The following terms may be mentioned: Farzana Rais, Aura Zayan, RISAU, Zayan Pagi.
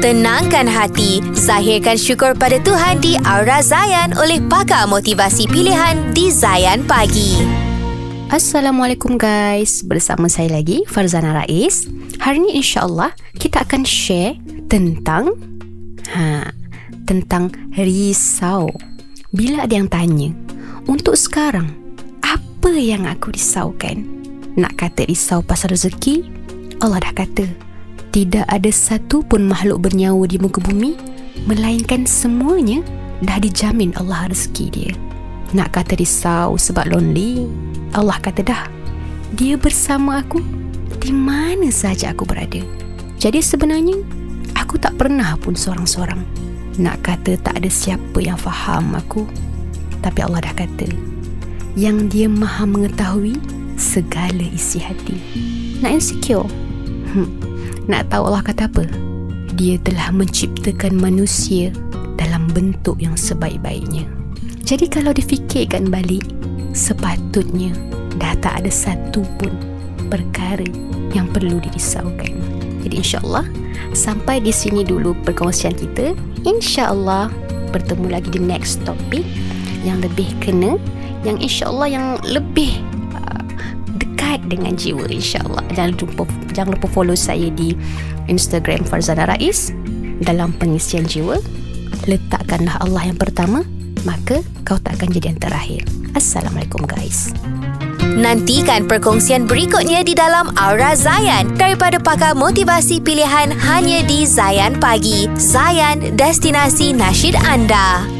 Tenangkan hati, zahirkan syukur pada Tuhan di Aura Zayan oleh pakar motivasi pilihan di Zayan Pagi. Assalamualaikum guys, bersama saya lagi Farzana Rais. Hari ni insya-Allah kita akan share tentang risau. Bila ada yang tanya, untuk sekarang apa yang aku risaukan? Nak kata risau pasal rezeki? Allah dah kata, tidak ada satu pun makhluk bernyawa di muka bumi melainkan semuanya dah dijamin Allah rezeki dia. Nak kata risau sebab lonely? Allah kata dah, dia bersama aku di mana saja aku berada. Jadi sebenarnya aku tak pernah pun seorang-seorang. Nak kata tak ada siapa yang faham aku, tapi Allah dah kata yang dia maha mengetahui segala isi hati. Nak insecure? Nak tahu Allah kata apa? Dia telah menciptakan manusia dalam bentuk yang sebaik-baiknya. Jadi kalau difikirkan balik, sepatutnya dah tak ada satu pun perkara yang perlu dirisaukan. Jadi insya-Allah sampai di sini dulu perkongsian kita. Insya-Allah bertemu lagi di next topik yang lebih kena, yang insya-Allah yang lebih dekat dengan jiwa insya-Allah. Jangan lupa follow saya di Instagram Farzana Rais dalam pengisian jiwa. Letakkanlah Allah yang pertama, maka kau takkan jadi yang terakhir. Assalamualaikum guys. Nantikan perkongsian berikutnya di dalam Aura Zayan daripada pakar motivasi pilihan hanya di Zayan Pagi. Zayan, destinasi nasyid anda.